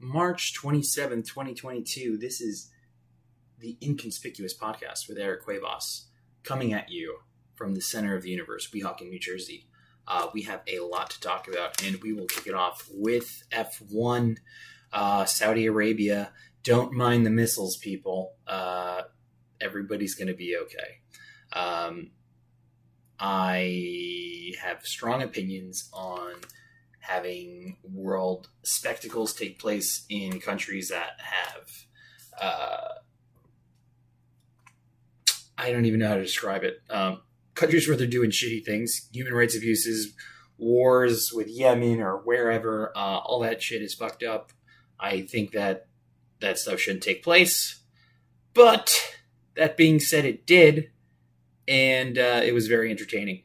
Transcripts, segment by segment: March 27, 2022, this is the Inconspicuous Podcast with Eric Quavos, coming at you from the center of the universe, Weehawken, New Jersey. We have a lot to talk about, and we will kick it off with F1, Saudi Arabia. Don't mind the missiles, people. Everybody's going to be okay. I have strong opinions on having world spectacles take place in countries that have, I don't even know how to describe it. Countries where they're doing shitty things, human rights abuses, wars with Yemen or wherever, all that shit is fucked up. I think that stuff shouldn't take place. But that being said, it did. And it was very entertaining.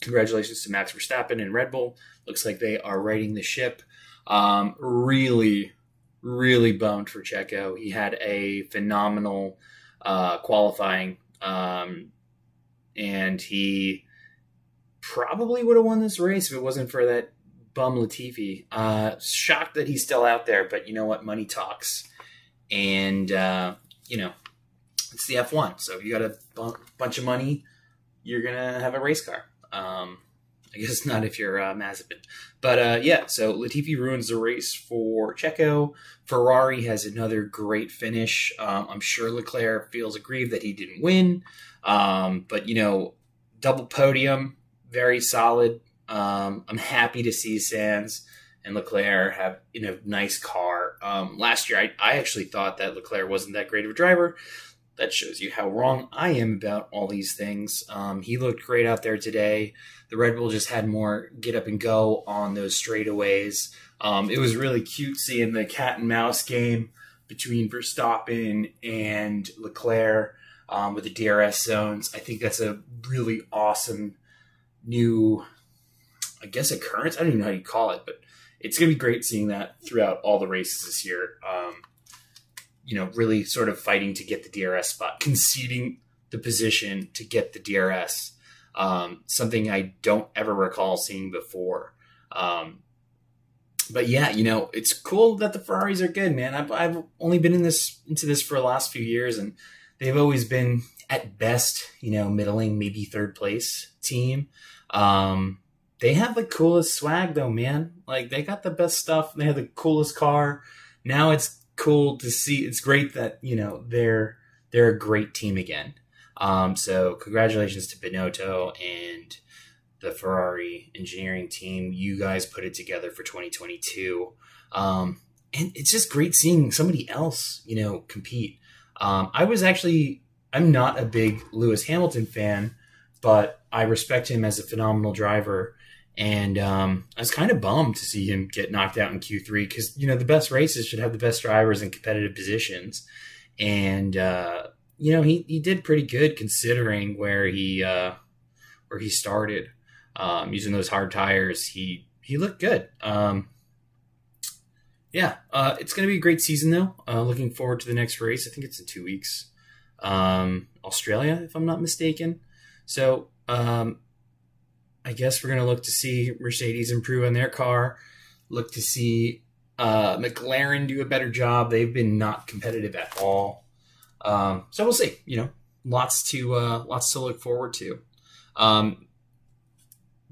Congratulations to Max Verstappen and Red Bull. Looks like they are righting the ship. Really, really bummed for Checo. He had a phenomenal qualifying, and he probably would have won this race if it wasn't for that bum Latifi. Shocked that he's still out there, but you know what? Money talks. And, it's the F1. So if you got a bunch of money, you're going to have a race car. I guess not if you're Mazepin. But so Latifi ruins the race for Checo. Ferrari has another great finish. I'm sure Leclerc feels aggrieved that he didn't win. But, double podium, very solid. I'm happy to see Sanz and Leclerc have a nice car. Last year, I actually thought that Leclerc wasn't that great of a driver. That shows you how wrong I am about all these things. He looked great out there today. The Red Bull just had more get up and go on those straightaways. It was really cute seeing the cat and mouse game between Verstappen and Leclerc with the DRS zones. I think that's a really awesome new, occurrence. I don't even know how you call it, but it's going to be great seeing that throughout all the races this year. Really sort of fighting to get the DRS spot, conceding the position to get the DRS. Something I don't ever recall seeing before. But yeah, it's cool that the Ferraris are good, man. I've only been into this for the last few years, and they've always been at best, middling, maybe third place team. They have the coolest swag though, man. Like they got the best stuff. They have the coolest car. Now it's cool to see. It's great that they're a great team again. So congratulations to Binotto and the Ferrari engineering team. You guys put it together for 2022, and it's just great seeing somebody else compete. I'm not a big Lewis Hamilton fan, but I respect him as a phenomenal driver. And I was kind of bummed to see him get knocked out in Q3 because, the best races should have the best drivers in competitive positions. And, he did pretty good considering where he started. Using those hard tires, he looked good. It's going to be a great season, though. Looking forward to the next race. I think it's in 2 weeks. Australia, if I'm not mistaken. So, I guess we're going to look to see Mercedes improve on their car, look to see McLaren do a better job. They've been not competitive at all. So we'll see, lots to look forward to. Want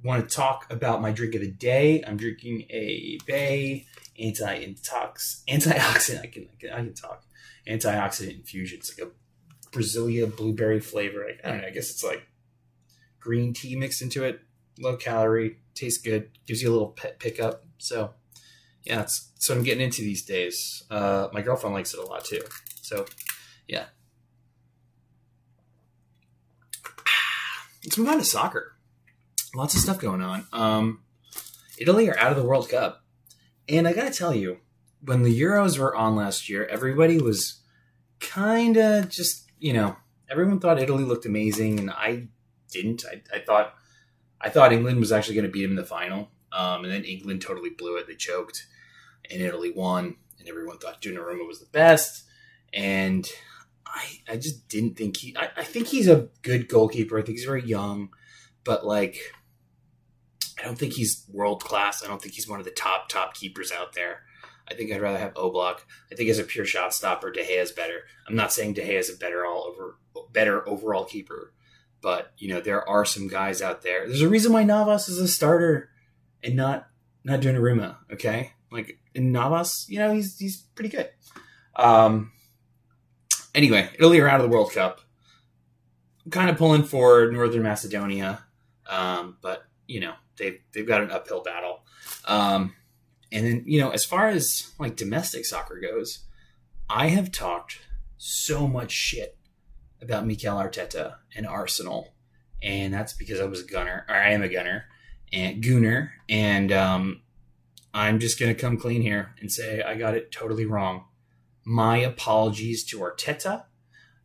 to talk about my drink of the day. I'm drinking a Bay Anti Intox, antioxidant. I can talk. Antioxidant infusion. It's like a Brasilia blueberry flavor. I don't know. I guess it's like green tea mixed into it. Low calorie, tastes good, gives you a little pet pickup. So, yeah, that's what I'm getting into these days. My girlfriend likes it a lot too. So, yeah. Let's move on to soccer. Lots of stuff going on. Italy are out of the World Cup. And I got to tell you, when the Euros were on last year, everybody was kind of just, everyone thought Italy looked amazing. And I didn't. I thought England was actually going to beat him in the final, and then England totally blew it. They choked, and Italy won, and everyone thought Donnarumma was the best, and I just didn't think I think he's a good goalkeeper. I think he's very young, but, I don't think he's world class. I don't think he's one of the top keepers out there. I think I'd rather have Oblak. I think as a pure shot stopper, De Gea is better. I'm not saying De Gea is a better overall keeper, but you know there are some guys out there. There's a reason why Navas is a starter and not Donnarumma. Okay, like in Navas, you know he's pretty good. Anyway, Italy are out of the World Cup. I'm kind of pulling for Northern Macedonia, but you know they've got an uphill battle. And then, you know, as far as like domestic soccer goes, I have talked so much shit about Mikel Arteta and Arsenal. And that's because I am a Gunner and Gooner. And I'm just going to come clean here and say I got it totally wrong. My apologies to Arteta.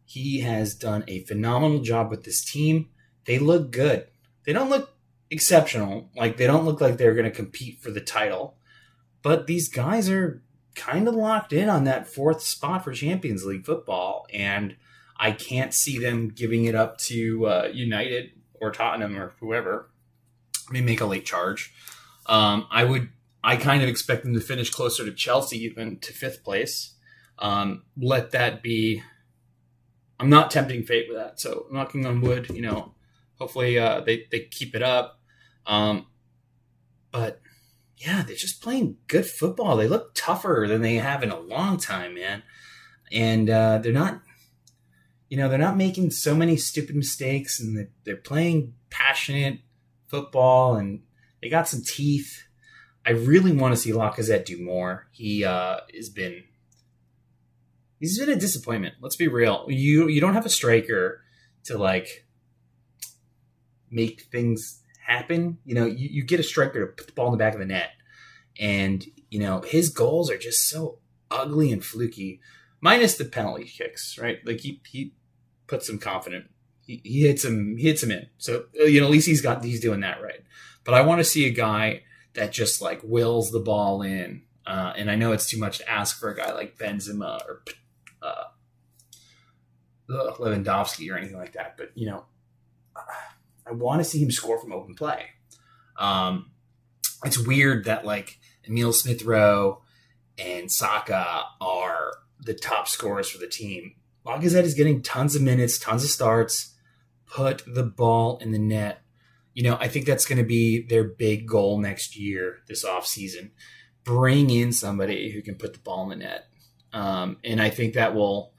He has done a phenomenal job with this team. They look good. They don't look exceptional. Like, they don't look like they're going to compete for the title. But these guys are kind of locked in on that fourth spot for Champions League football. And I can't see them giving it up to United or Tottenham or whoever. They make a late charge. I kind of expect them to finish closer to Chelsea than to fifth place. Let that be. I'm not tempting fate with that. So knocking on wood, you know, hopefully they keep it up. But yeah, they're just playing good football. They look tougher than they have in a long time, man. And they're not making so many stupid mistakes, and they're playing passionate football, and they got some teeth. I really want to see Lacazette do more. He he's been a disappointment. Let's be real. You don't have a striker to like make things happen. You know, you get a striker to put the ball in the back of the net, and you know his goals are just so ugly and fluky, minus the penalty kicks, right? Like he puts them confident, he hits them in. So you know, at least he's doing that right. But I want to see a guy that just like wills the ball in, and I know it's too much to ask for a guy like Benzema or Lewandowski or anything like that. But you know, I want to see him score from open play. It's weird that like Emile Smith-Rowe and Saka are the top scorers for the team. Lacazette is getting tons of minutes, tons of starts. Put the ball in the net. You know, I think that's going to be their big goal next year, this offseason. Bring in somebody who can put the ball in the net. And I think that will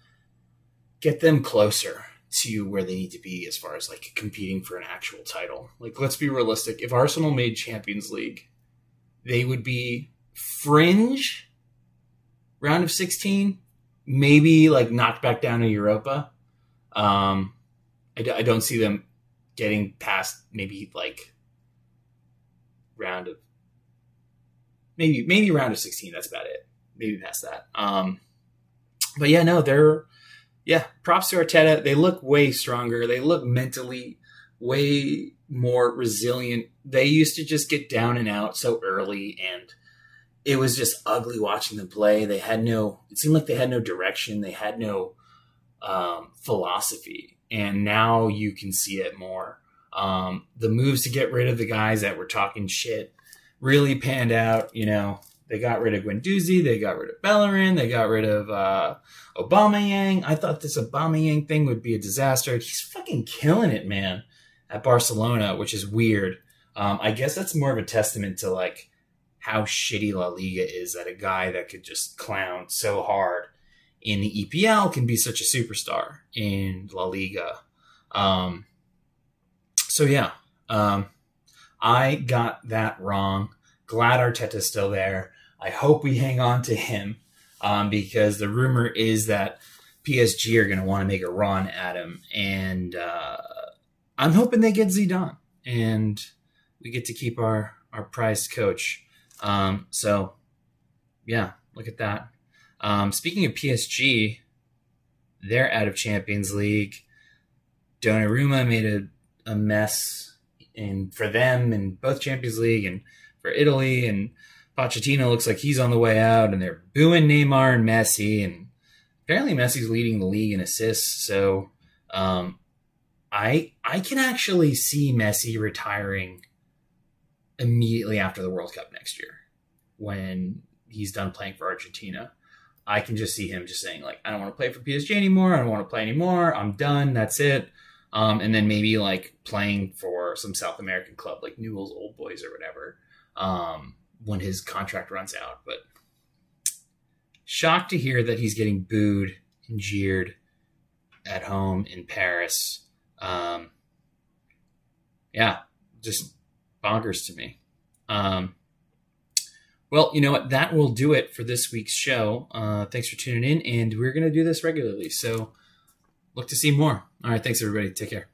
get them closer to where they need to be as far as like competing for an actual title. Like, let's be realistic. If Arsenal made Champions League, they would be fringe round of 16, maybe like knocked back down to Europa. I don't see them getting past maybe like maybe round of 16. That's about it. Maybe past that. But yeah, no, yeah, props to Arteta. They look way stronger. They look mentally way more resilient. They used to just get down and out so early, and it was just ugly watching them play. It seemed like they had no direction. They had no philosophy, and now you can see it more. The moves to get rid of the guys that were talking shit really panned out, you know. They got rid of Guendouzi. They got rid of Bellerin. They got rid of Aubameyang. I thought this Aubameyang thing would be a disaster. He's fucking killing it, man, at Barcelona, which is weird. I guess that's more of a testament to like how shitty La Liga is, that a guy that could just clown so hard in the EPL can be such a superstar in La Liga. I got that wrong. Glad Arteta's still there. I hope we hang on to him because the rumor is that PSG are going to want to make a run at him. And I'm hoping they get Zidane and we get to keep our prized coach. Look at that. Speaking of PSG, they're out of Champions League. Donnarumma made a mess for them in both Champions League and for Italy, and Pochettino looks like he's on the way out, and they're booing Neymar and Messi, and apparently Messi's leading the league in assists. So I can actually see Messi retiring immediately after the World Cup next year, when he's done playing for Argentina, I can just see him just saying, like, I don't want to play for PSG anymore. I don't want to play anymore. I'm done. That's it. And then maybe like playing for some South American club, like Newell's Old Boys or whatever, when his contract runs out. But shocked to hear that he's getting booed and jeered at home in Paris. Yeah, just bonkers to me. Well, you know what? That will do it for this week's show. Thanks for tuning in, and we're going to do this regularly. So look to see more. All right. Thanks, everybody. Take care.